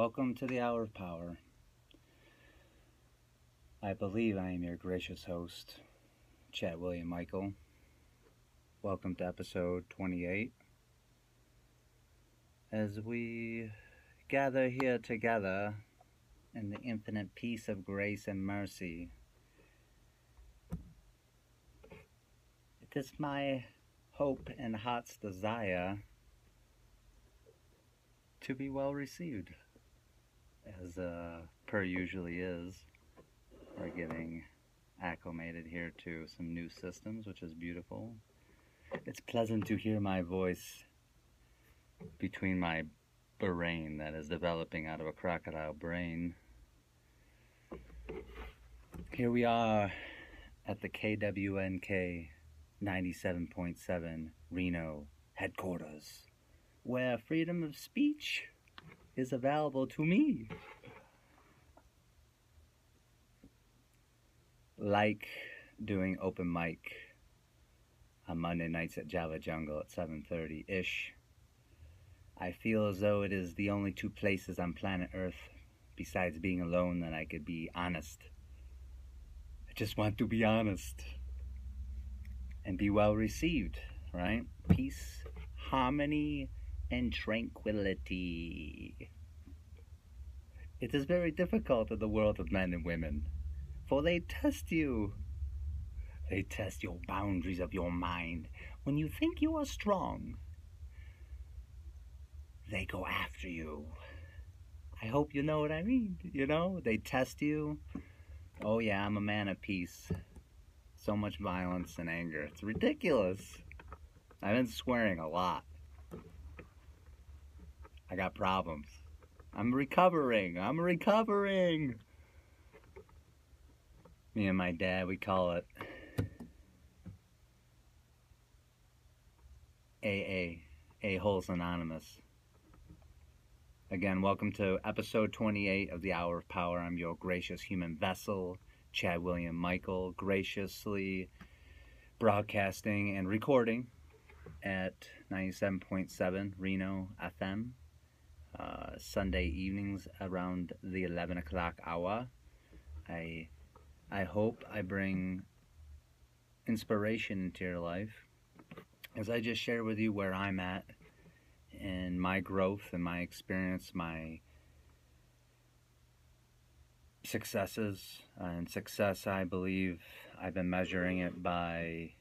Welcome to the Hour of Power. I believe I am your gracious host, Chad William Michael. Welcome to episode 28. As we gather here together in the infinite peace of grace and mercy, it is my hope and heart's desire to be well received, as per usually is. We're getting acclimated here to some new systems, which is beautiful. It's pleasant to hear my voice between my brain that is developing out of a crocodile brain. Here we are at the KWNK 97.7 Reno headquarters, where freedom of speech is available to me. Like doing open mic on Monday nights at Java Jungle at 7:30-ish. I feel as though it is the only two places on planet Earth, besides being alone, that I could be honest. I just want to be honest and be well received, right? Peace, harmony, and tranquility. It is very difficult in the world of men and women, for they test you. They test your boundaries of your mind. When you think you are strong, they go after you. I hope you know what I mean. You know, they test you. Oh yeah, I'm a man of peace. So much violence and anger. It's ridiculous. I've been swearing a lot. I got problems. I'm recovering. Me and my dad, we call it AA, A-Holes Anonymous. Again, welcome to episode 28 of the Hour of Power. I'm your gracious human vessel, Chad William Michael, graciously broadcasting and recording at 97.7 Reno FM. Sunday evenings around the 11 o'clock hour. I hope I bring inspiration into your life as I just share with you where I'm at and my growth and my experience, my successes. And success, I believe, I've been measuring it by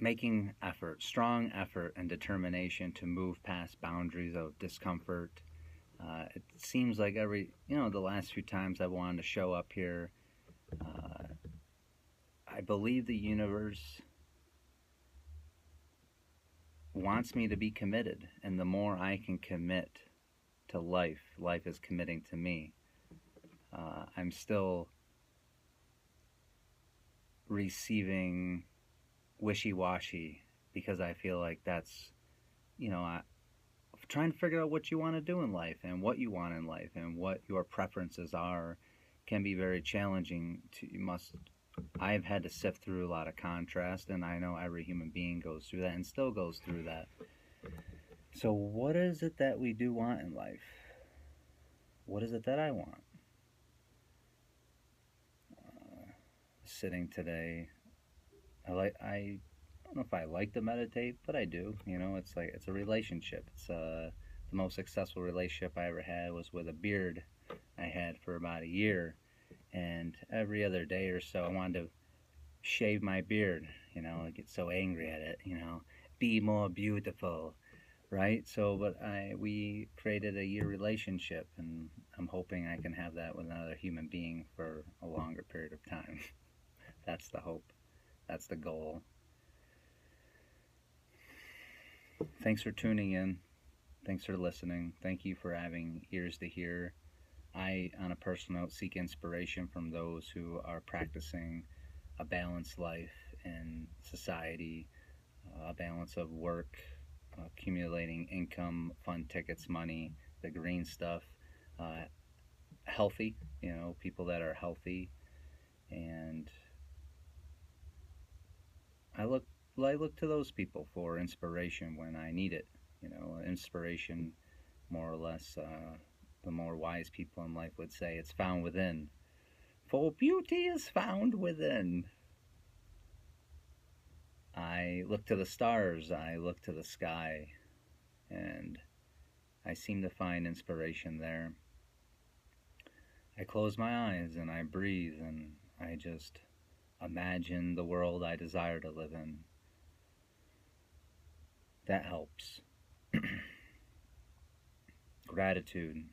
making effort, strong effort and determination to move past boundaries of discomfort. It seems like the last few times I wanted to show up here, I believe the universe wants me to be committed. And the more I can commit to life, life is committing to me. I'm still receiving wishy-washy, because I feel like that's, trying to figure out what you want to do in life and what you want in life and what your preferences are can be very challenging. I've had to sift through a lot of contrast, and I know every human being goes through that and still goes through that. So what is it that we do want in life? What is it that I want? Sitting today, I don't know if I like to meditate, but I do. It's like, it's a relationship. It's the most successful relationship I ever had was with a beard I had for about a year, and every other day or so I wanted to shave my beard. I get so angry at it. Be more beautiful, right? So, but we created a year relationship, and I'm hoping I can have that with another human being for a longer period of time. That's the hope. That's the goal. Thanks for tuning in. Thanks for listening. Thank you for having ears to hear. I, on a personal note, seek inspiration from those who are practicing a balanced life in society, a balance of work, accumulating income, fun tickets, money, the green stuff, healthy, people that are healthy. And I look to those people for inspiration when I need it. Inspiration more or less, the more wise people in life would say, it's found within. For beauty is found within. I look to the stars, I look to the sky, and I seem to find inspiration there. I close my eyes and I breathe and I just imagine the world I desire to live in. That helps. Gratitude.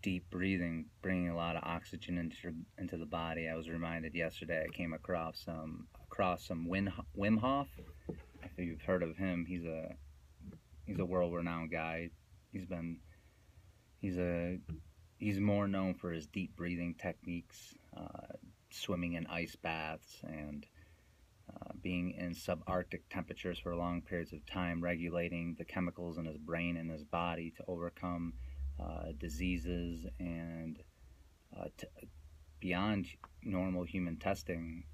Deep breathing, bringing a lot of oxygen into the body. I was reminded yesterday, I came across some Wim Hof. If you've heard of him, he's a world-renowned guy. He's more known for his deep breathing techniques, swimming in ice baths, and being in subarctic temperatures for long periods of time, regulating the chemicals in his brain and his body to overcome diseases and beyond normal human testing.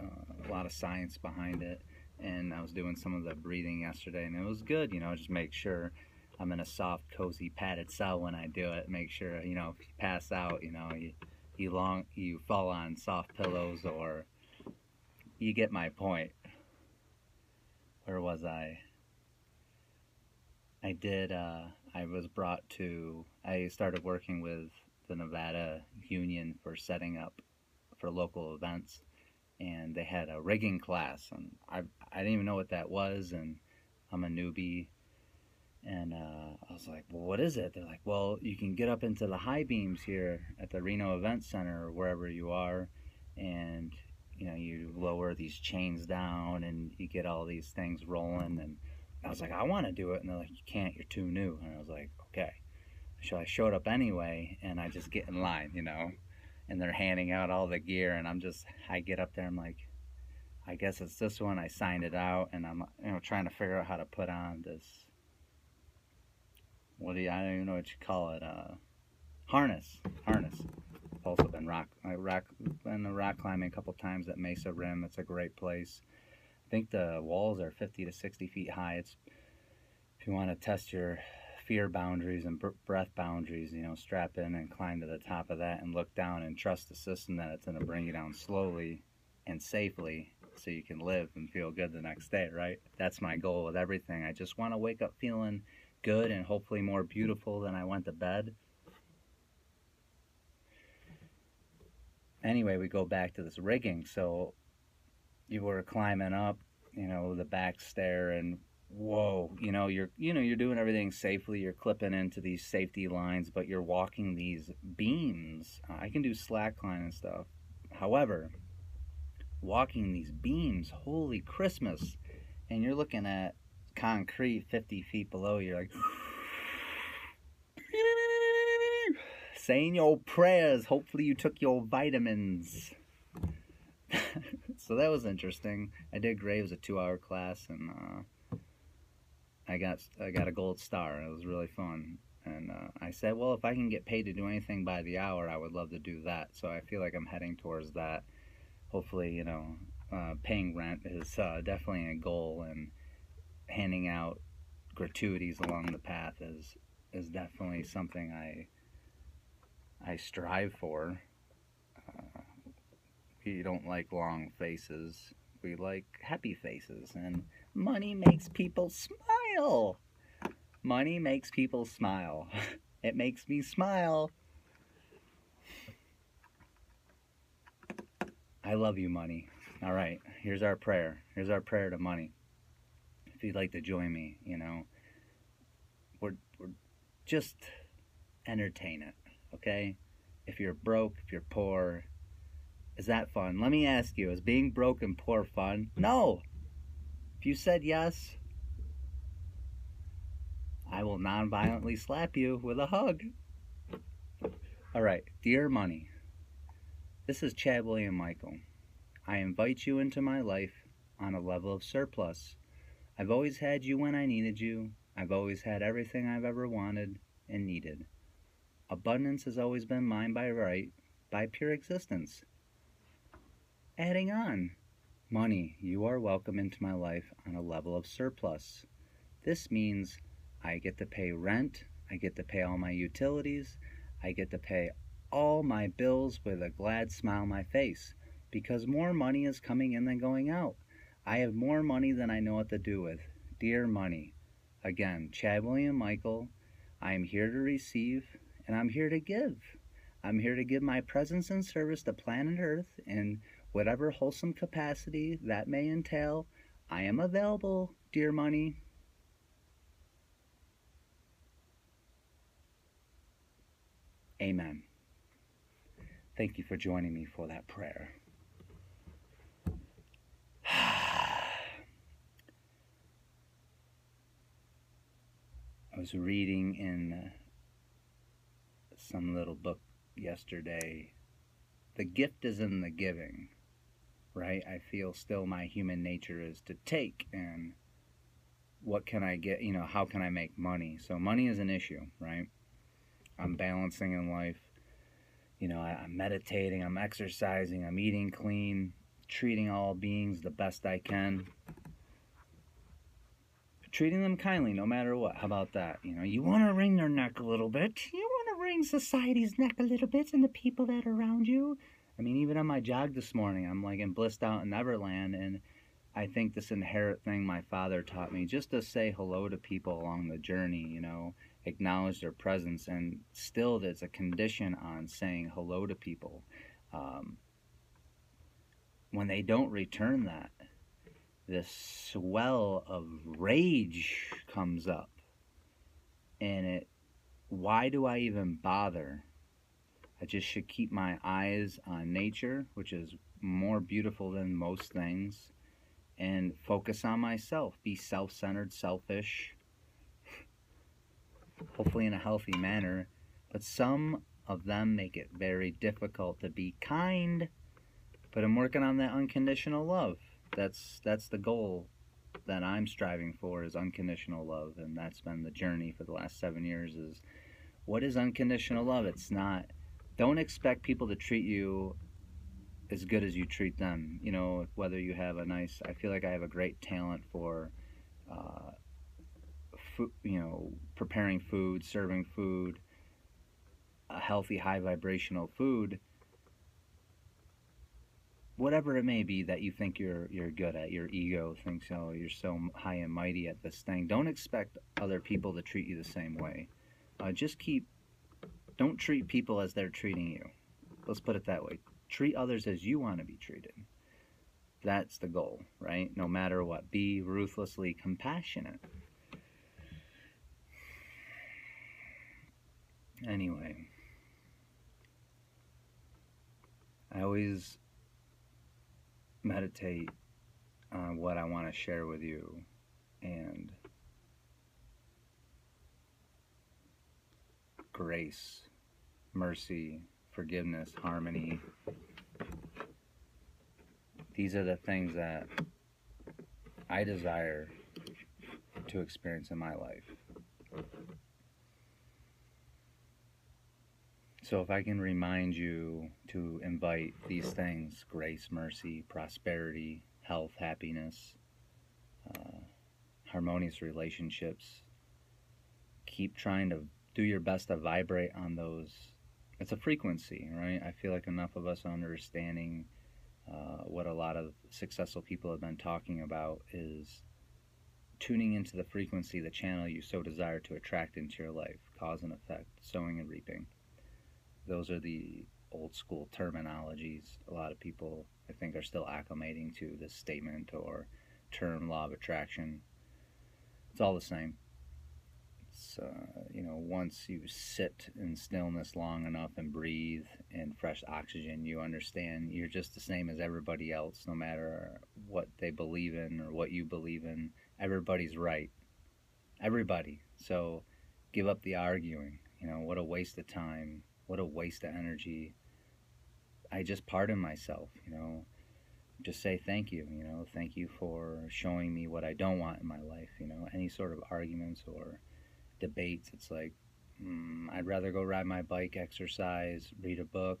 A lot of science behind it, and I was doing some of the breathing yesterday, and it was good. You know, just make sure I'm in a soft, cozy, padded cell when I do it. Make sure, you know, if you pass out, you know, you fall on soft pillows, or you get my point. Where was I? I started working with the Nevada Union for setting up for local events, and they had a rigging class, and I didn't even know what that was, and I'm a newbie, and I was like, well, what is it? They're like, well, you can get up into the high beams here at the Reno Event Center or wherever you are, and you know, you lower these chains down and you get all these things rolling. And I was like, I want to do it. And they're like, you can't, you're too new. And I was like, okay. So I showed up anyway, and I just get in line, you know, and they're handing out all the gear, and I get up there, I'm like, I guess it's this one. I signed it out, and I'm, you know, trying to figure out how to put on this, I don't even know what you call it, harness. I've also been rock climbing a couple times at Mesa Rim. It's a great place. I think the walls are 50 to 60 feet high. It's, if you want to test your fear boundaries and breath boundaries, you know, strap in and climb to the top of that and look down and trust the system that it's going to bring you down slowly and safely so you can live and feel good the next day, right? That's my goal with everything. I just want to wake up feeling good and hopefully more beautiful than I went to bed. Anyway, we go back to this rigging. So you were climbing up, you know, the back stair, and whoa, you're doing everything safely. You're clipping into these safety lines, but you're walking these beams. I can do slack line and stuff. However, walking these beams, holy Christmas. And you're looking at concrete 50 feet below. You're like saying your prayers. Hopefully you took your vitamins. So that was interesting. I did great. It was a 2-hour class, and I got a gold star. It was really fun. And I said, well, if I can get paid to do anything by the hour, I would love to do that. So I feel like I'm heading towards that. Hopefully, you know, paying rent is definitely a goal, and handing out gratuities along the path is definitely something I strive for. You don't like long faces. We like happy faces, and money makes people smile. Money makes people smile. It makes me smile. I love you, money. All right, here's our prayer. Here's our prayer to money. If you'd like to join me, you know, we're just entertain it, okay? If you're broke, if you're poor, is that fun? Let me ask you, is being broke and poor fun? No! If you said yes, I will non-violently slap you with a hug. Alright, dear money, this is Chad William Michael. I invite you into my life on a level of surplus. I've always had you when I needed you. I've always had everything I've ever wanted and needed. Abundance has always been mine by right, by pure existence. Adding on, money, you are welcome into my life on a level of surplus. This means I get to pay rent, I get to pay all my utilities, I get to pay all my bills with a glad smile on my face, because more money is coming in than going out. I have more money than I know what to do with. Dear money. Again, Chad William Michael, I am here to receive and I'm here to give. I'm here to give my presence and service to planet Earth in whatever wholesome capacity that may entail. I am available, dear money. Amen. Thank you for joining me for that prayer. I was reading in some little book yesterday, the gift is in the giving, right? I feel still my human nature is to take, and what can I get, you know, how can I make money? So money is an issue, right? I'm balancing in life. You know, I'm meditating, I'm exercising, I'm eating clean, treating all beings the best I can. Treating them kindly no matter what. How about that? You know, you want to wring their neck a little bit. You want to wring society's neck a little bit and the people that are around you. I mean, even on my jog this morning, I'm like blissed out in Neverland, and I think this inherent thing my father taught me, just to say hello to people along the journey, you know, acknowledge their presence, and still there's a condition on saying hello to people. When they don't return that, this swell of rage comes up, and why do I even bother? I just should keep my eyes on nature, which is more beautiful than most things, and focus on myself, be self-centered, selfish, hopefully in a healthy manner. But some of them make it very difficult to be kind, but I'm working on that unconditional love. That's the goal that I'm striving for, is unconditional love, and that's been the journey for the last 7 years, is what is unconditional love? It's not, don't expect people to treat you as good as you treat them. You know, whether you have a nice, I feel like I have a great talent for, you know, preparing food, serving food, a healthy, high vibrational food, whatever it may be that you think you're good at, your ego thinks, oh, you're so high and mighty at this thing. Don't expect other people to treat you the same way. Don't treat people as they're treating you. Let's put it that way. Treat others as you want to be treated. That's the goal, right? No matter what. Be ruthlessly compassionate. Anyway, I always meditate on what I want to share with you, and grace, mercy, forgiveness, harmony. These are the things that I desire to experience in my life. So if I can remind you to invite these things, grace, mercy, prosperity, health, happiness, harmonious relationships, keep trying to do your best to vibrate on those. It's a frequency, right? I feel like enough of us are understanding what a lot of successful people have been talking about is tuning into the frequency, the channel you so desire to attract into your life, cause and effect, sowing and reaping. Those are the old school terminologies. A lot of people, I think, are still acclimating to this statement or term, law of attraction. It's all the same. It's, you know, once you sit in stillness long enough and breathe in fresh oxygen, you understand you're just the same as everybody else, no matter what they believe in or what you believe in. Everybody's right. Everybody. So give up the arguing. You know, what a waste of time. What a waste of energy. I just pardon myself, you know, just say thank you, you know, thank you for showing me what I don't want in my life, you know, any sort of arguments or debates. It's like, I'd rather go ride my bike, exercise, read a book,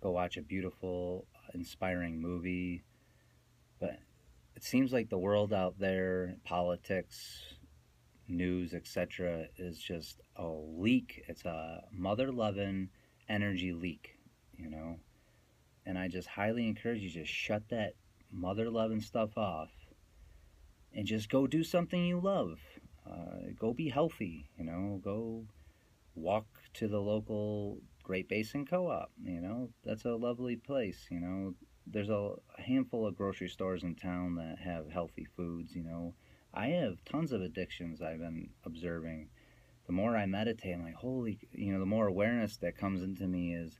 go watch a beautiful, inspiring movie. But it seems like the world out there, politics, news, etc., is just a leak. It's a mother-loving energy leak, you know. And I just highly encourage you to shut that mother-loving stuff off and just go do something you love. Go be healthy, you know. Go walk to the local Great Basin Co-op, you know. That's a lovely place, you know. There's a handful of grocery stores in town that have healthy foods, you know. I have tons of addictions I've been observing. The more I meditate, I'm like, holy, you know, the more awareness that comes into me is,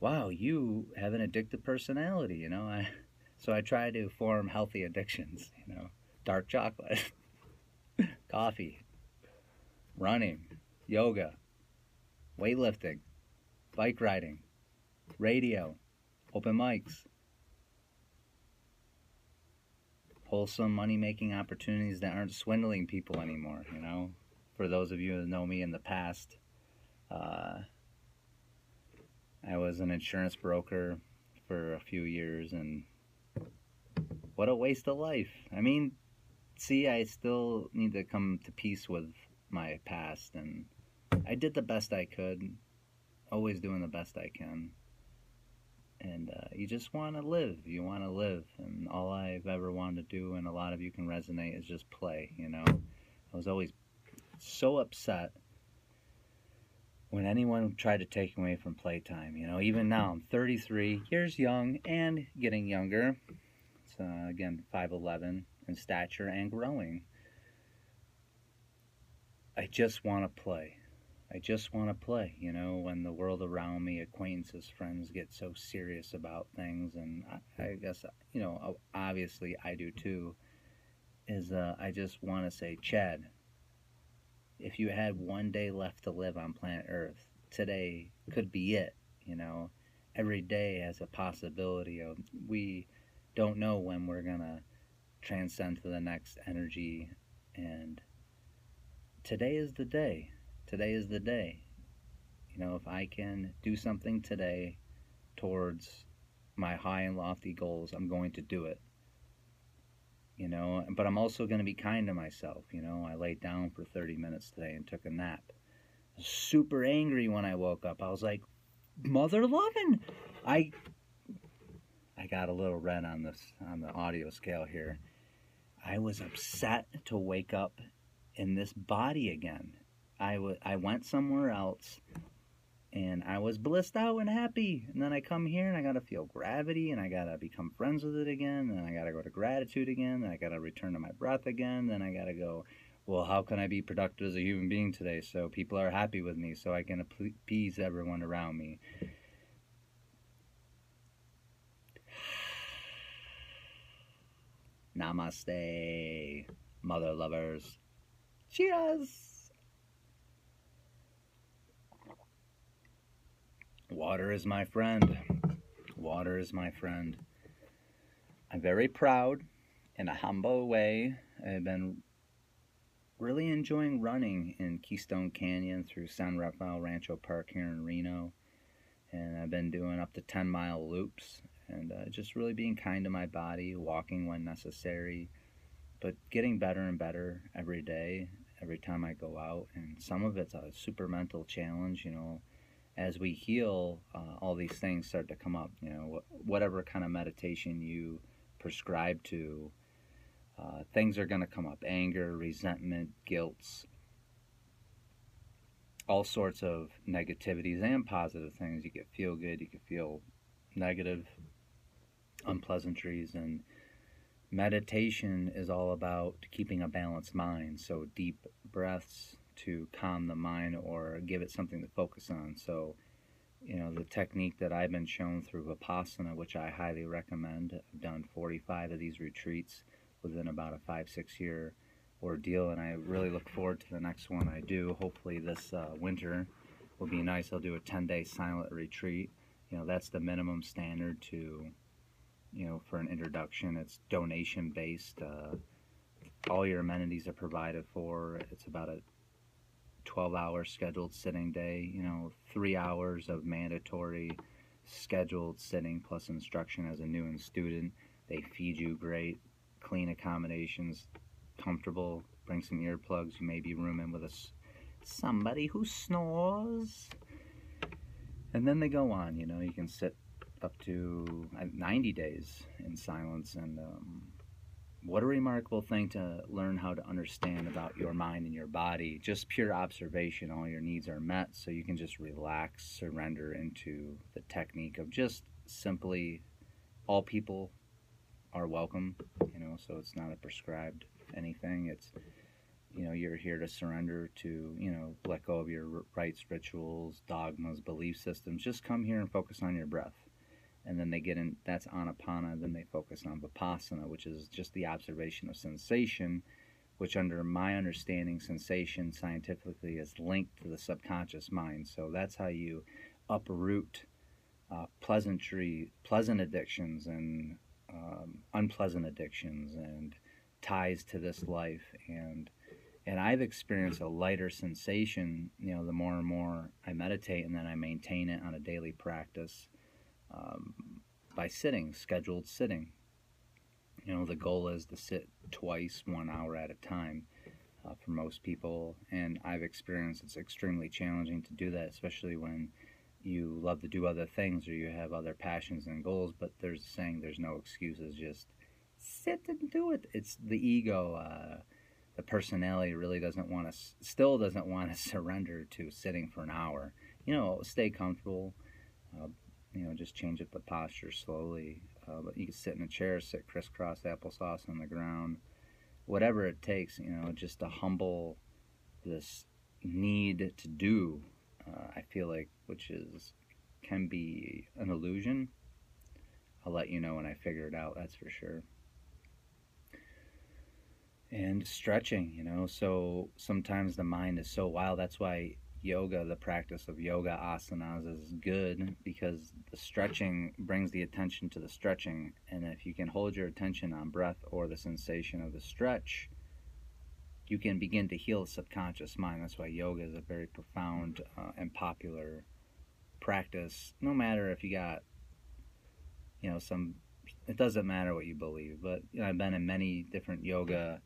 wow, you have an addictive personality, you know. So I try to form healthy addictions, you know. Dark chocolate, coffee, running, yoga, weightlifting, bike riding, radio, open mics, wholesome money-making opportunities that aren't swindling people anymore, you know. For those of you who know me in the past, I was an insurance broker for a few years, and what a waste of life. I mean, see, I still need to come to peace with my past, and I did the best I could, always doing the best I can. And you just want to live. You want to live. And all I've ever wanted to do, and a lot of you can resonate, is just play, you know. I was always so upset when anyone tried to take away from playtime, you know. Even now, I'm 33 years young and getting younger. It's, again, 5'11 in stature and growing. I just want to play. I just want to play, you know, when the world around me, acquaintances, friends get so serious about things, and I guess, you know, obviously I do too, is I just want to say, Chad, if you had one day left to live on planet Earth, today could be it, you know. Every day has a possibility of, we don't know when we're going to transcend to the next energy, and today is the day. Today is the day. You know, if I can do something today towards my high and lofty goals, I'm going to do it. You know, but I'm also going to be kind to myself. You know, I laid down for 30 minutes today and took a nap. I was super angry when I woke up. I was like, mother loving. I got a little red on this, on the audio scale here. I was upset to wake up in this body again. I went somewhere else, and I was blissed out and happy, and then I come here, and I gotta feel gravity, and I gotta become friends with it again, and I gotta go to gratitude again, and I gotta return to my breath again, then I gotta go, well, how can I be productive as a human being today so people are happy with me, so I can appease everyone around me? Namaste, mother lovers. Cheers! Water is my friend. Water is my friend. I'm very proud, in a humble way. I've been really enjoying running in Keystone Canyon through San Rafael Rancho Park here in Reno. And I've been doing up to 10-mile loops and just really being kind to my body, walking when necessary, but getting better and better every day, every time I go out. And some of it's a super mental challenge, you know. As we heal, all these things start to come up, you know, whatever kind of meditation you prescribe to, things are going to come up, anger, resentment, guilt, all sorts of negativities and positive things. You can feel good, you can feel negative, unpleasantries, and meditation is all about keeping a balanced mind, so deep breaths to calm the mind or give it something to focus on. So, you know, the technique that I've been shown through Vipassana, which I highly recommend. I've done 45 of these retreats within about a 5-6 year ordeal, and I really look forward to the next one I do. Hopefully this winter will be nice. I'll do a 10-day silent retreat. You know, that's the minimum standard to, you know, for an introduction. It's donation based. All your amenities are provided for. It's about a 12-hour scheduled sitting day, you know, 3 hours of mandatory scheduled sitting plus instruction as a new student. They feed you great, clean accommodations, comfortable Bring some earplugs. You may be rooming with somebody who snores. And then they go on, you know, you can sit up to 90 days in silence. And what a remarkable thing to learn how to understand about your mind and your body. Just pure observation, all your needs are met. So you can just relax, surrender into the technique of just simply all people are welcome, you know, so it's not a prescribed anything. It's, you know, you're here to surrender to, you know, let go of your rites, rituals, dogmas, belief systems. Just come here and focus on your breath. And then they get in, that's Anapana, then they focus on Vipassana, which is just the observation of sensation, which under my understanding, sensation scientifically is linked to the subconscious mind. So that's how you uproot pleasant addictions and unpleasant addictions and ties to this life. And I've experienced a lighter sensation, you know, the more and more I meditate, and then I maintain it on a daily practice by sitting, scheduled sitting. You know, the goal is to sit twice, 1 hour at a time for most people. And I've experienced it's extremely challenging to do that, especially when you love to do other things or you have other passions and goals, but there's a saying, there's no excuses, just sit and do it. It's the ego, the personality really still doesn't want to surrender to sitting for an hour. You know, stay comfortable, you know, just change up the posture slowly. But you can sit in a chair, sit crisscross applesauce on the ground, whatever it takes, you know, just to humble this need to do. I feel like, which is, can be an illusion. I'll let you know when I figure it out, that's for sure. And stretching, you know, so sometimes the mind is so wild. That's why yoga, the practice of yoga asanas is good, because the stretching brings the attention to the stretching. And if you can hold your attention on breath or the sensation of the stretch, you can begin to heal the subconscious mind. That's why yoga is a very profound and popular practice. No matter if you got, you know, it doesn't matter what you believe, but you know, I've been in many different yoga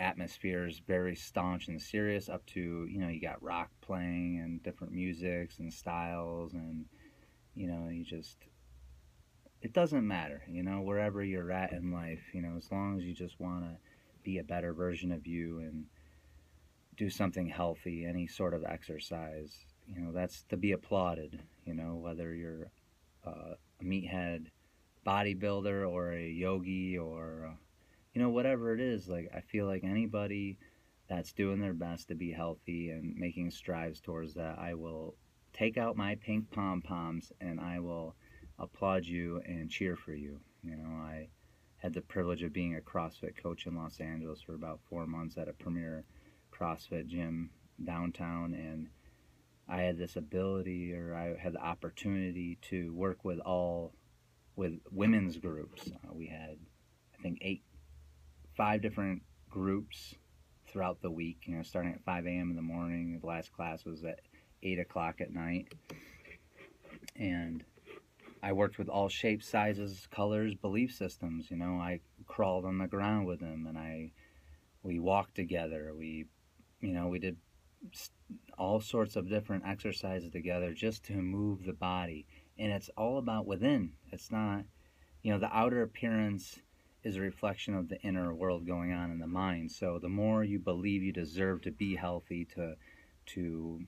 atmospheres, very staunch and serious, up to, you know, you got rock playing and different musics and styles, and, you know, you just, it doesn't matter, you know, wherever you're at in life, you know, as long as you just want to be a better version of you and do something healthy, any sort of exercise, you know, that's to be applauded, you know, whether you're a meathead bodybuilder or a yogi or, you know, whatever it is. Like, I feel like anybody that's doing their best to be healthy and making strides towards that, I will take out my pink pom-poms and I will applaud you and cheer for you. You know, I had the privilege of being a CrossFit coach in Los Angeles for about 4 months at a premier CrossFit gym downtown, and I had this ability, or I had the opportunity to work with women's groups. We had, I think, five different groups throughout the week, you know, starting at 5 a.m. in the morning. The last class was at 8 o'clock at night, and I worked with all shapes, sizes, colors, belief systems. You know, I crawled on the ground with them, and we walked together. We, you know, we did all sorts of different exercises together just to move the body. And it's all about within. It's not, you know, the outer appearance is a reflection of the inner world going on in the mind. So the more you believe you deserve to be healthy, to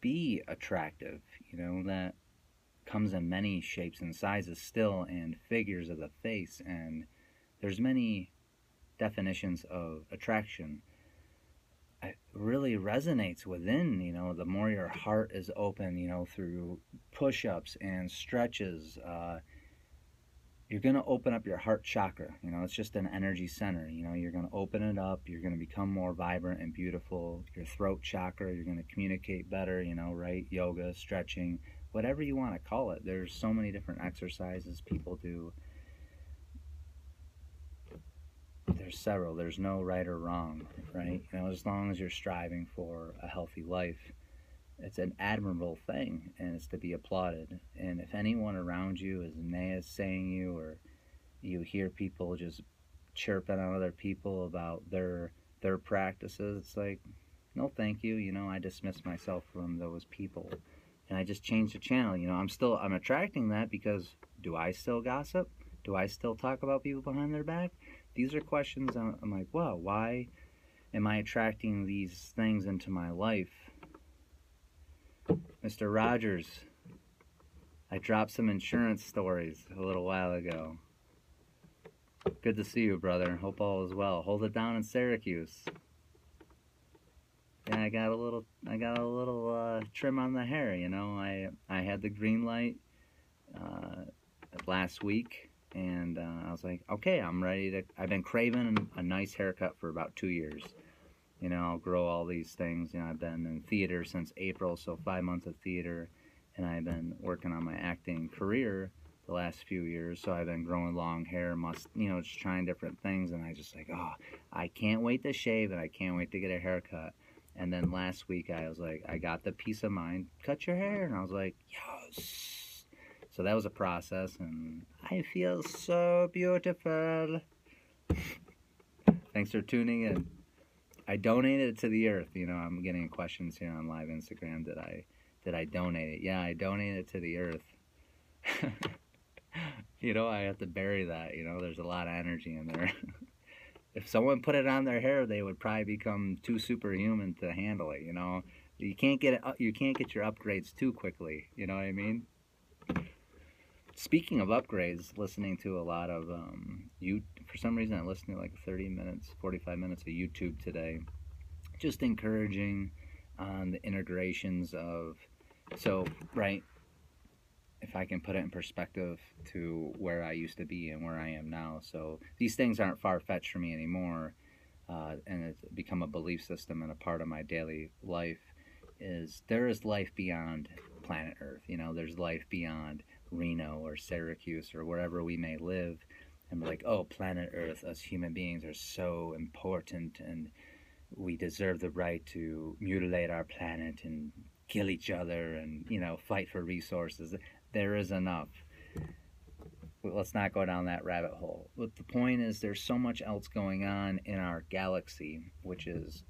be attractive, you know, that comes in many shapes and sizes still, and figures of the face, and there's many definitions of attraction. It really resonates within, you know, the more your heart is open, you know, through push-ups and stretches, you're going to open up your heart chakra. You know, it's just an energy center. You know, you're going to open it up. You're going to become more vibrant and beautiful. Your throat chakra, you're going to communicate better, you know, right? Yoga, stretching, whatever you want to call it. There's so many different exercises people do. There's several. There's no right or wrong, right? You know, as long as you're striving for a healthy life, it's an admirable thing, and it's to be applauded. And if anyone around you is saying you, or you hear people just chirping on other people about their practices. It's like, no thank you, you know, I dismissed myself from those people. And I just changed the channel, you know. I'm attracting that because do I still gossip? Do I still talk about people behind their back? These are questions I'm like, wow, why am I attracting these things into my life? Mr. Rogers, I dropped some insurance stories a little while ago. Good to see you, brother. Hope all is well. Hold it down in Syracuse. Yeah, I got a little trim on the hair, you know. I had the green light last week, and I was like, okay, I'm ready to. I've been craving a nice haircut for about 2 years. You know, I'll grow all these things. You know, I've been in theater since April, so 5 months of theater, and I've been working on my acting career the last few years, so I've been growing long hair, you know, just trying different things, and I just like, oh, I can't wait to shave, and I can't wait to get a haircut. And then last week, I was like, I got the peace of mind, cut your hair, and I was like, yes. So that was a process, and I feel so beautiful. Thanks for tuning in. I donated it to the earth. You know, I'm getting questions here on live Instagram. Did I donate it? Yeah, I donated it to the earth. You know, I have to bury that. You know, there's a lot of energy in there. If someone put it on their hair, they would probably become too superhuman to handle it. You know, you can't get your upgrades too quickly. You know what I mean? Speaking of upgrades, listening to a lot of for some reason I listened to like 30 minutes, 45 minutes of YouTube today, just encouraging on the integrations of, so right, if I can put it in perspective to where I used to be and where I am now. So these things aren't far-fetched for me anymore, and it's become a belief system and a part of my daily life, is there is life beyond planet Earth. You know, there's life beyond Reno or Syracuse or wherever we may live, and we're like, oh, planet Earth, us human beings are so important, and we deserve the right to mutilate our planet and kill each other and, you know, fight for resources. There is enough. Let's not go down that rabbit hole. But the point is, there's so much else going on in our galaxy, which is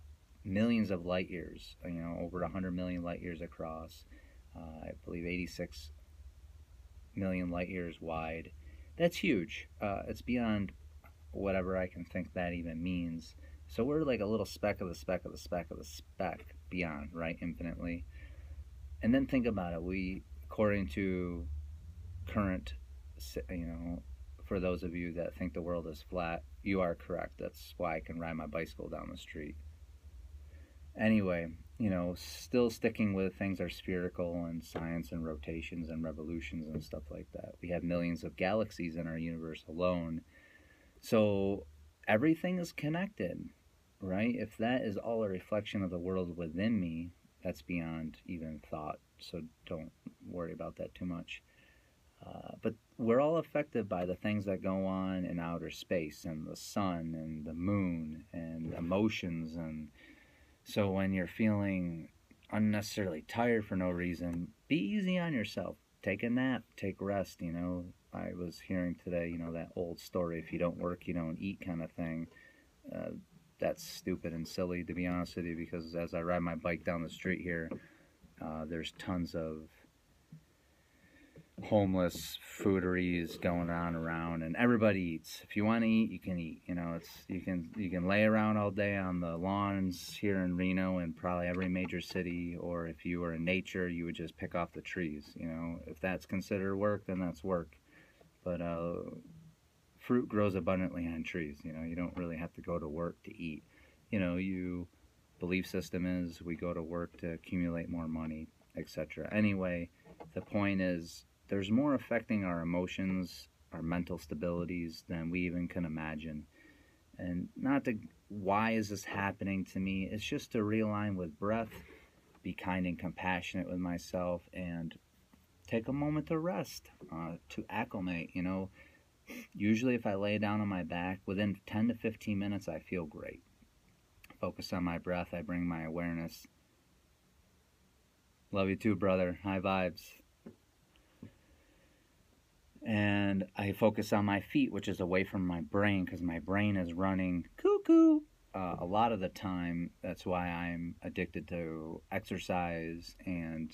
millions of light years, you know, over 100 million light years across, I believe 86 million light years wide. That's huge. It's beyond whatever I can think that even means. So we're like a little speck of the speck of the speck of the speck beyond, right? Infinitely. And then think about it. We, according to current, you know, for those of you that think the world is flat, you are correct. That's why I can ride my bicycle down the street. Anyway, you know, still sticking with things are spherical and science and rotations and revolutions and stuff like that. We have millions of galaxies in our universe alone. So everything is connected, right? If that is all a reflection of the world within me, that's beyond even thought. So don't worry about that too much. But we're all affected by the things that go on in outer space and the sun and the moon and emotions. And so when you're feeling unnecessarily tired for no reason, be easy on yourself. Take a nap, take rest, you know. I was hearing today, you know, that old story, if you don't work, you don't eat kind of thing. That's stupid and silly, to be honest with you, because as I ride my bike down the street here, there's tons of homeless fooderies going on around, and everybody eats. If you want to eat, you can eat. You know, it's you can lay around all day on the lawns here in Reno and probably every major city, or if you were in nature, you would just pick off the trees. You know, if that's considered work, then that's work. But fruit grows abundantly on trees. You know, you don't really have to go to work to eat. You know, belief system is we go to work to accumulate more money, etc. Anyway, the point is there's more affecting our emotions, our mental stabilities than we even can imagine. And not to, why is this happening to me? It's just to realign with breath, be kind and compassionate with myself, and take a moment to rest, to acclimate. You know, usually if I lay down on my back, within 10 to 15 minutes, I feel great. Focus on my breath. I bring my awareness. Love you too, brother. High vibes. and I focus on my feet, which is away from my brain because my brain is running cuckoo a lot of the time. That's why I'm addicted to exercise and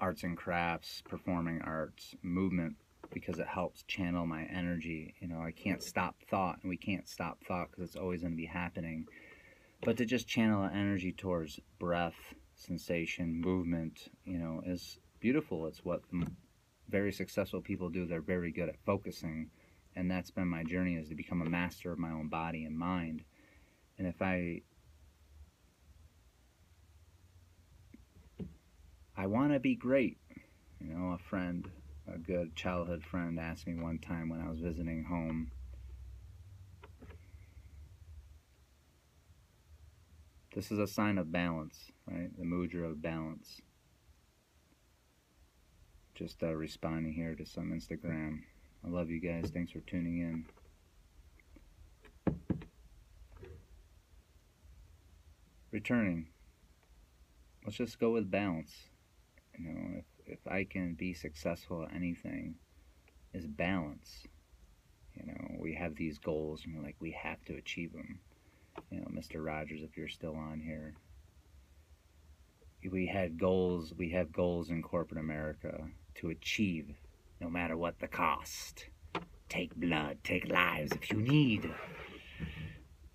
arts and crafts, performing arts, movement, because it helps channel my energy. You know, I can't stop thought, and we can't stop thought because it's always going to be happening. But to just channel our energy towards breath, sensation, movement, you know, is beautiful. It's what very successful people do. They're very good at focusing, and that's been my journey, is to become a master of my own body and mind. And if I want to be great. You know, a friend, a good childhood friend, asked me one time when I was visiting home, this is a sign of balance, right? The mudra of balance. Just responding here to some Instagram. I love you guys. Thanks for tuning in. Returning. Let's just go with balance. You know, if I can be successful at anything, is balance. You know, we have these goals and we're like, we have to achieve them. You know, Mr. Rogers, if you're still on here, we have goals in corporate America to achieve, no matter what the cost. Take blood, take lives if you need.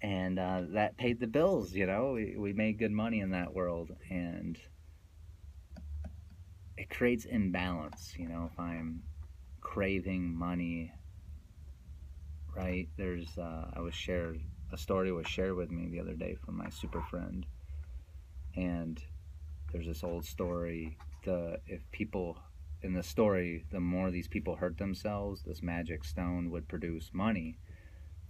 And that paid the bills, you know. We made good money in that world, and it creates imbalance. You know, if I'm craving money, right? There's a story was shared with me the other day from my super friend, and there's this old story, the more these people hurt themselves, this magic stone would produce money.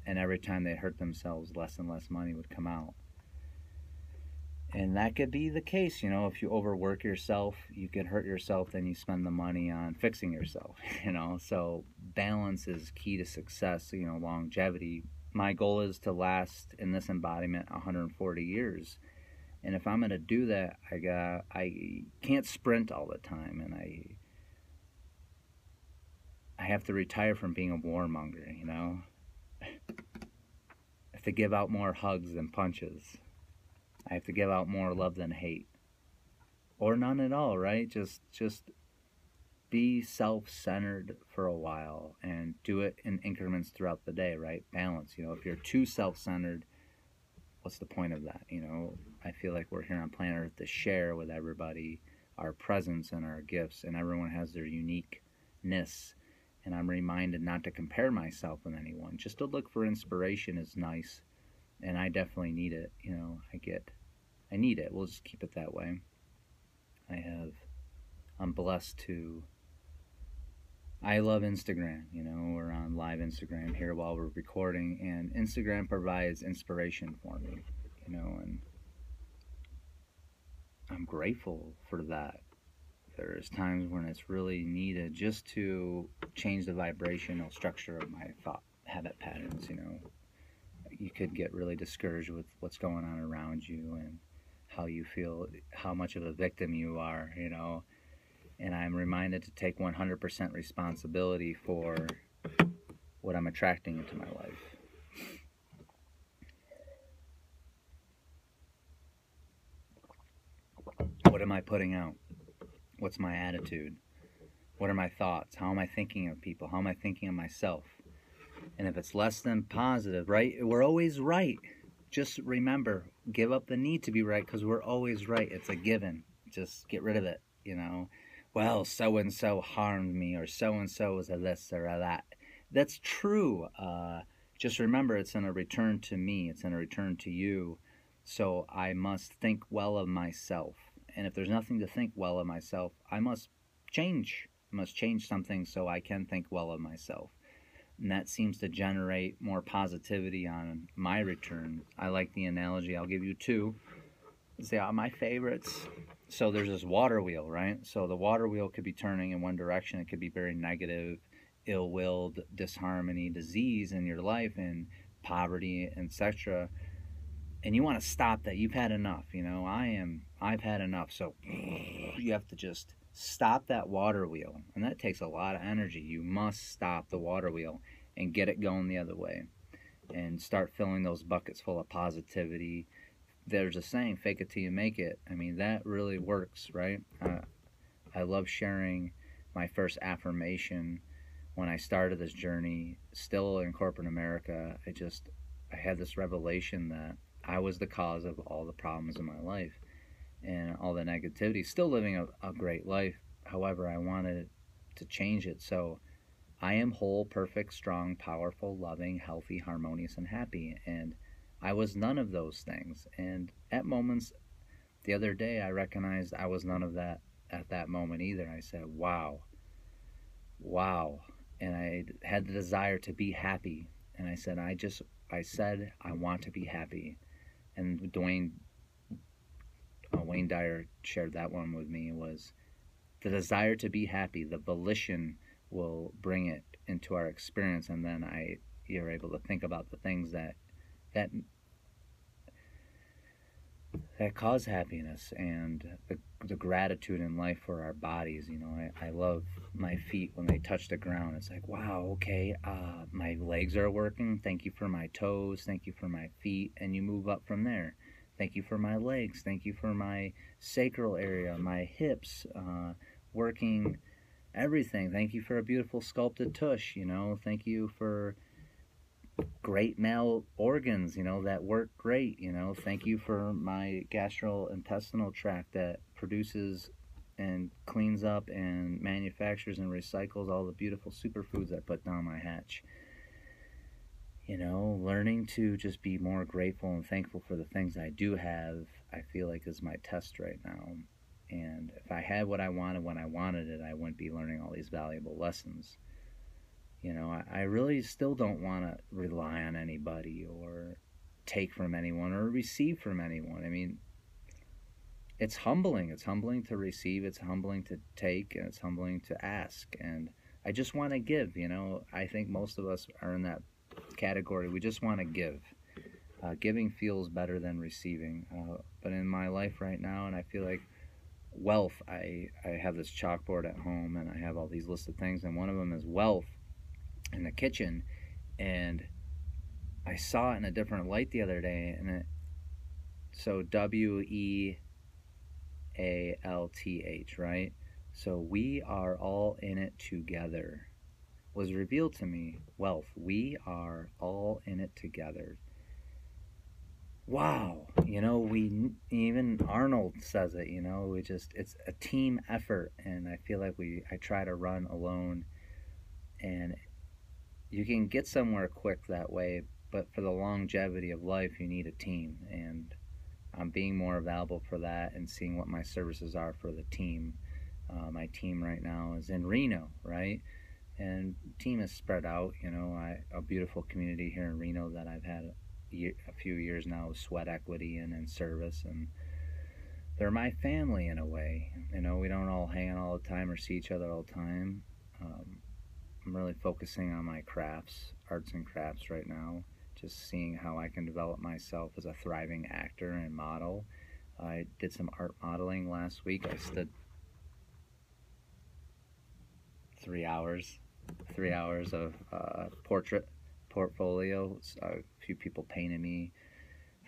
And every time they hurt themselves, less and less money would come out. And that could be the case, you know, if you overwork yourself, you can hurt yourself, then you spend the money on fixing yourself, you know. So balance is key to success, you know, longevity. My goal is to last in this embodiment 140 years. And if I'm going to do that, I can't sprint all the time, and I have to retire from being a warmonger, you know. I have to give out more hugs than punches. I have to give out more love than hate, or none at all, right? Just be self-centered for a while, and do it in increments throughout the day, right? Balance. You know, if you're too self-centered, what's the point of that? You know, I feel like we're here on planet Earth to share with everybody our presence and our gifts, and everyone has their uniqueness. And I'm reminded not to compare myself with anyone. Just to look for inspiration is nice, and I definitely need it. You know, I need it. We'll just keep it that way. I'm blessed to. I love Instagram. You know, we're on live Instagram here while we're recording, and Instagram provides inspiration for me. You know, and I'm grateful for that. There's times when it's really needed just to change the vibrational structure of my thought habit patterns, you know. You could get really discouraged with what's going on around you and how you feel, how much of a victim you are, you know. And I'm reminded to take 100% responsibility for what I'm attracting into my life. What am I putting out? What's my attitude? What are my thoughts? How am I thinking of people? How am I thinking of myself? And if it's less than positive, right? We're always right. Just remember, give up the need to be right, because we're always right. It's a given. Just get rid of it, you know. Well, so-and-so harmed me, or so-and-so was a this or a that. That's true. Just remember, it's in a return to me. It's in a return to you. So I must think well of myself. And if there's nothing to think well of myself, I must change. I must change something so I can think well of myself. And that seems to generate more positivity on my return. I like the analogy. I'll give you two. They are my favorites. So there's this water wheel, right? So the water wheel could be turning in one direction. It could be very negative, ill-willed, disharmony, disease in your life, and poverty, etc. And you want to stop that. You've had enough, you know. I've had enough. So you have to just stop that water wheel. And that takes a lot of energy. You must stop the water wheel and get it going the other way. And start filling those buckets full of positivity. There's a saying, fake it till you make it. I mean, that really works, right? I love sharing my first affirmation when I started this journey, still in corporate America. I had this revelation that I was the cause of all the problems in my life and all the negativity. Still living a great life. However, I wanted to change it. So I am whole, perfect, strong, powerful, loving, healthy, harmonious, and happy. And I was none of those things. And at moments, the other day, I recognized I was none of that at that moment either. I said, wow. And I had the desire to be happy. And I said, I want to be happy. And Wayne Dyer shared that one with me, was the desire to be happy, the volition will bring it into our experience, and then you're able to think about the things that cause happiness, and the gratitude in life for our bodies. You know, I love my feet when they touch the ground. It's like, wow, okay, my legs are working. Thank you for my toes. Thank you for my feet. And you move up from there. Thank you for my legs. Thank you for my sacral area, my hips, working everything. Thank you for a beautiful sculpted tush, you know. Thank you for great male organs, you know, that work great, you know. Thank you for my gastrointestinal tract that produces and cleans up and manufactures and recycles all the beautiful superfoods I put down my hatch. You know, learning to just be more grateful and thankful for the things I do have, I feel like is my test right now. And if I had what I wanted when I wanted it, I wouldn't be learning all these valuable lessons. You know, I really still don't want to rely on anybody or take from anyone or receive from anyone. I mean, it's humbling. It's humbling to receive. It's humbling to take, and it's humbling to ask. And I just want to give, you know. I think most of us are in that category. We just want to give. Giving feels better than receiving. But in my life right now, and I feel like wealth, I have this chalkboard at home, and I have all these listed things, and one of them is wealth in the kitchen. And I saw it in a different light the other day, and so W-E-A-L-T-H, right? So we are all in it together, was revealed to me. Wealth, we are all in it together. Wow, you know, even Arnold says it, you know, it's a team effort. And I feel like I try to run alone, and you can get somewhere quick that way, but for the longevity of life, you need a team. And I'm being more available for that and seeing what my services are for the team. My team right now is in Reno, right? And team is spread out, you know, a beautiful community here in Reno that I've had a few years now of sweat equity and service, and they're my family in a way. You know, we don't all hang out all the time or see each other all the time. I'm really focusing on my crafts, arts and crafts right now, just seeing how I can develop myself as a thriving actor and model. I did some art modeling last week. I stood 3 hours of portrait portfolio. A few people painted me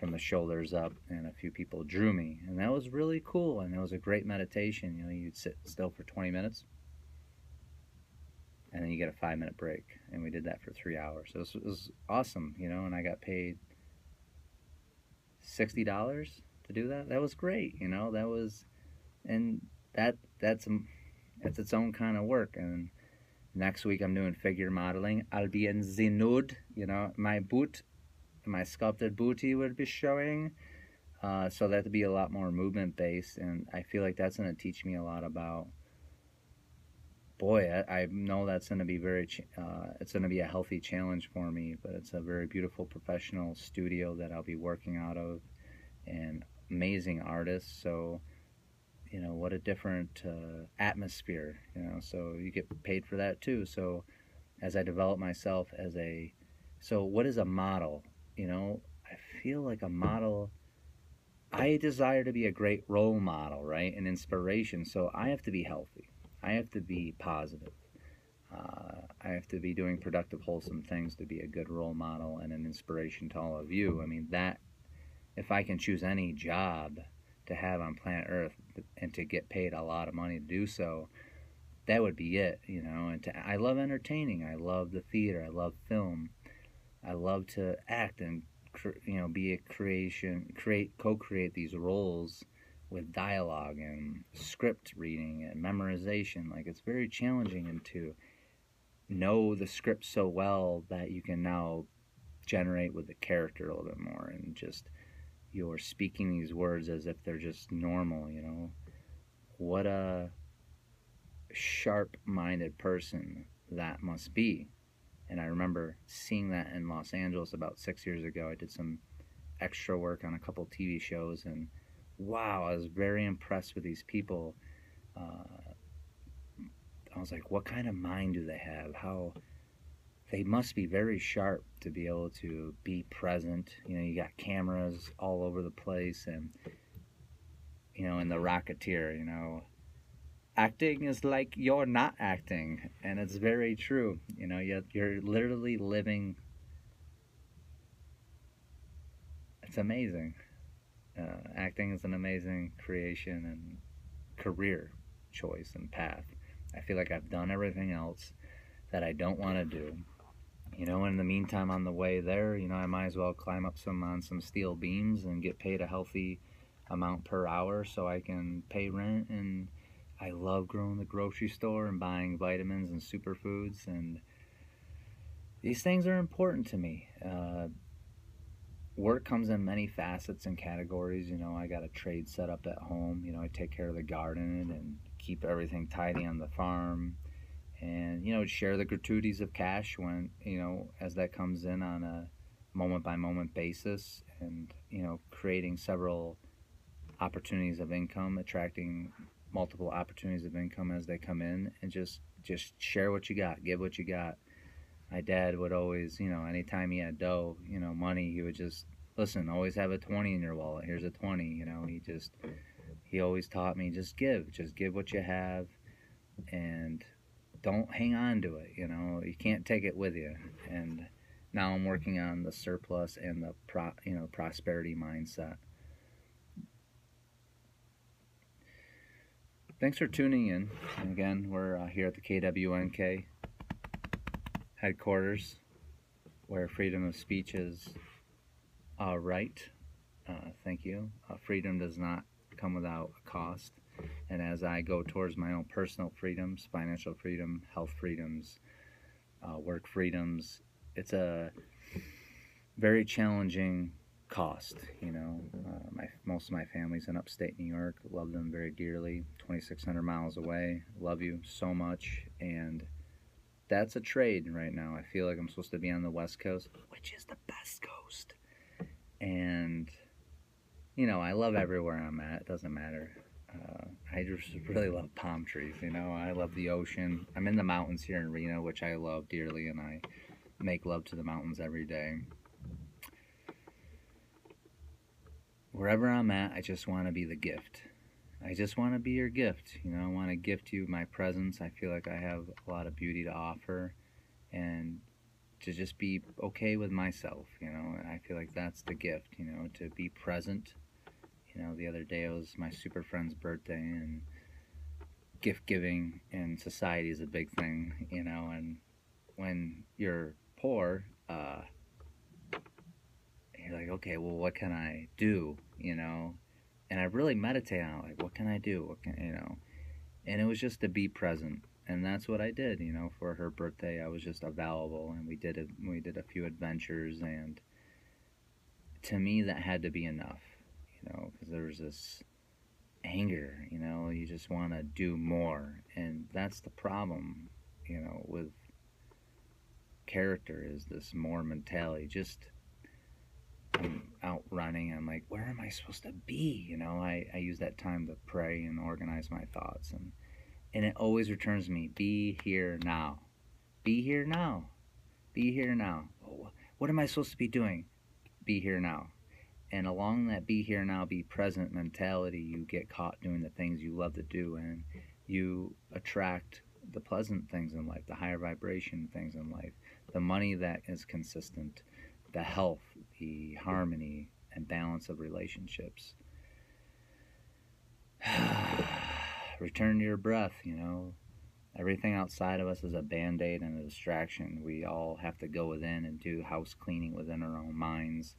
from the shoulders up, and a few people drew me, and that was really cool. And it was a great meditation. You know, you'd sit still for 20 minutes and then you get a 5-minute break, and we did that for 3 hours. It was awesome, you know. And I got paid $60 to do that. That was great, you know. That was, and that's its own kind of work. And next week I'm doing figure modeling. I'll be in the nude, you know, my boot, my sculpted booty will be showing. So that'll be a lot more movement based, and I feel like that's gonna teach me a lot about, boy, I know that's gonna be it's gonna be a healthy challenge for me, but it's a very beautiful professional studio that I'll be working out of, and amazing artists. So, you know, what a different atmosphere, you know. So you get paid for that too. So as I develop myself as so what is a model? You know, I feel like a model I desire to be a great role model, right, and inspiration, so I have to be healthy. I have to be positive. I have to be doing productive, wholesome things to be a good role model and an inspiration to all of you. I mean, that, if I can choose any job to have on planet Earth and to get paid a lot of money to do so, that would be it, you know. And to, I love entertaining. I love the theater. I love film. I love to act and, you know, be a co-create these roles with dialogue and script reading and memorization. Like, it's very challenging, and to know the script so well that you can now generate with the character a little bit more, and just you're speaking these words as if they're just normal, you know. What a sharp-minded person that must be. And I remember seeing that in Los Angeles about 6 years ago. I did some extra work on a couple TV shows, and wow, I was very impressed with these people. I was like, what kind of mind do they have? How they must be very sharp to be able to be present. You know, you got cameras all over the place, and, you know, in the Rocketeer, you know, acting is like you're not acting, and it's very true. You know, you're literally living. It's amazing. Acting is an amazing creation and career choice and path. I feel like I've done everything else that I don't want to do. You know, in the meantime, on the way there, you know, I might as well climb up on some steel beams and get paid a healthy amount per hour so I can pay rent. And I love growing the grocery store and buying vitamins and superfoods, and these things are important to me. Work comes in many facets and categories. You know, I got a trade set up at home. You know, I take care of the garden and keep everything tidy on the farm, and, you know, share the gratuities of cash when, you know, as that comes in on a moment by moment basis, and, you know, creating several opportunities of income, attracting multiple opportunities of income as they come in, and just share what you got, give what you got. My dad would always, you know, anytime he had dough, you know, money, he would just, listen, always have a 20 in your wallet. Here's a 20, you know. He always taught me, just give what you have, and don't hang on to it, you know. You can't take it with you. And now I'm working on the surplus and the prosperity mindset. Thanks for tuning in. And again, we're here at the KWNK headquarters, where freedom of speech is a right. Thank you. Freedom does not come without a cost. And as I go towards my own personal freedoms, financial freedom, health freedoms, work freedoms, it's a very challenging cost, you know. Most of my family's in upstate New York. Love them very dearly. 2,600 miles away. Love you so much. And that's a trade right now. I feel like I'm supposed to be on the West Coast, which is the best coast. And, you know, I love everywhere I'm at. It doesn't matter. I just really love palm trees, you know. I love the ocean. I'm in the mountains here in Reno, which I love dearly, and I make love to the mountains every day. Wherever I'm at, I just want to be the gift. I just want to be your gift. You know, I want to gift you my presence. I feel like I have a lot of beauty to offer, and to just be okay with myself, you know. I feel like that's the gift, you know, to be present. You know, the other day it was my super friend's birthday, and gift giving in society is a big thing, you know. And when you're poor, you're like, okay, well, what can I do, you know? And I really meditate on it, like, what can I do, what can, you know? And it was just to be present, and that's what I did, you know. For her birthday, I was just available, and we did a few adventures, and to me, that had to be enough, you know, because there was this anger, you know, you just want to do more, and that's the problem, you know, with character, is this more mentality. Just, I'm out running, I'm like, where am I supposed to be, you know? I use that time to pray and organize my thoughts, and it always returns to me, be here now, be here now, be here now. What am I supposed to be doing? Be here now. And along that be here now, be present mentality, you get caught doing the things you love to do, and you attract the pleasant things in life, the higher vibration things in life, the money that is consistent, the health, the harmony and balance of relationships. Return to your breath, you know. Everything outside of us is a band-aid and a distraction. We all have to go within and do house cleaning within our own minds,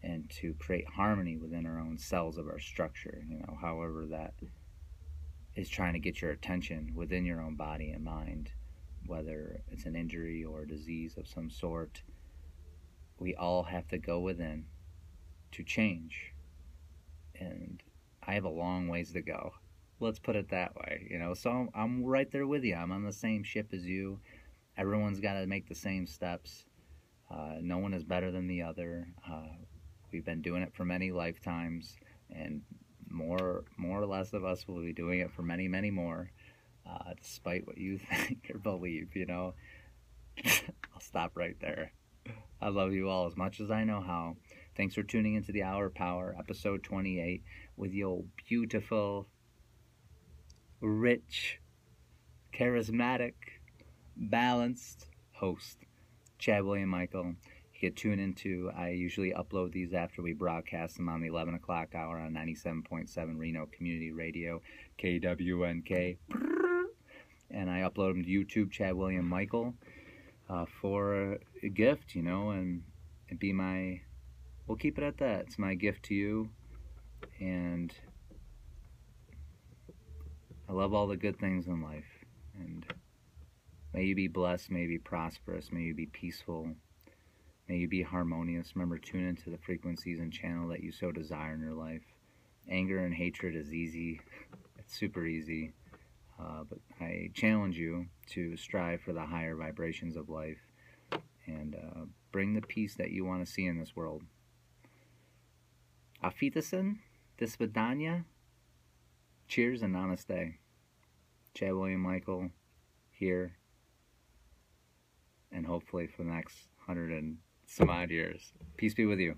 and to create harmony within our own cells of our structure, you know, however that is trying to get your attention within your own body and mind, whether it's an injury or a disease of some sort. We all have to go within to change. And I have a long ways to go. Let's put it that way, you know. So I'm right there with you. I'm on the same ship as you. Everyone's got to make the same steps. No one is better than the other. We've been doing it for many lifetimes, and more or less of us will be doing it for many, many more, despite what you think or believe, you know. I'll stop right there. I love you all as much as I know how. Thanks for tuning into the Hour of Power, episode 28, with your beautiful, rich, charismatic, balanced host, Chad William Michael. You can tune into, I usually upload these after we broadcast them on the 11 o'clock hour on 97.7 Reno Community Radio, KWNK. And I upload them to YouTube, Chad William Michael, for a gift, you know, and it'd be my, we'll keep it at that. It's my gift to you, and I love all the good things in life, and may you be blessed, may you be prosperous, may you be peaceful, may you be harmonious. Remember, tune into the frequencies and channel that you so desire in your life. Anger and hatred is easy. It's super easy, but I challenge you to strive for the higher vibrations of life, and bring the peace that you want to see in this world. Auf Wiedersehen, bis vidania. Cheers and namaste. Chad William Michael here, and hopefully for the next 100 and some odd years. Peace be with you.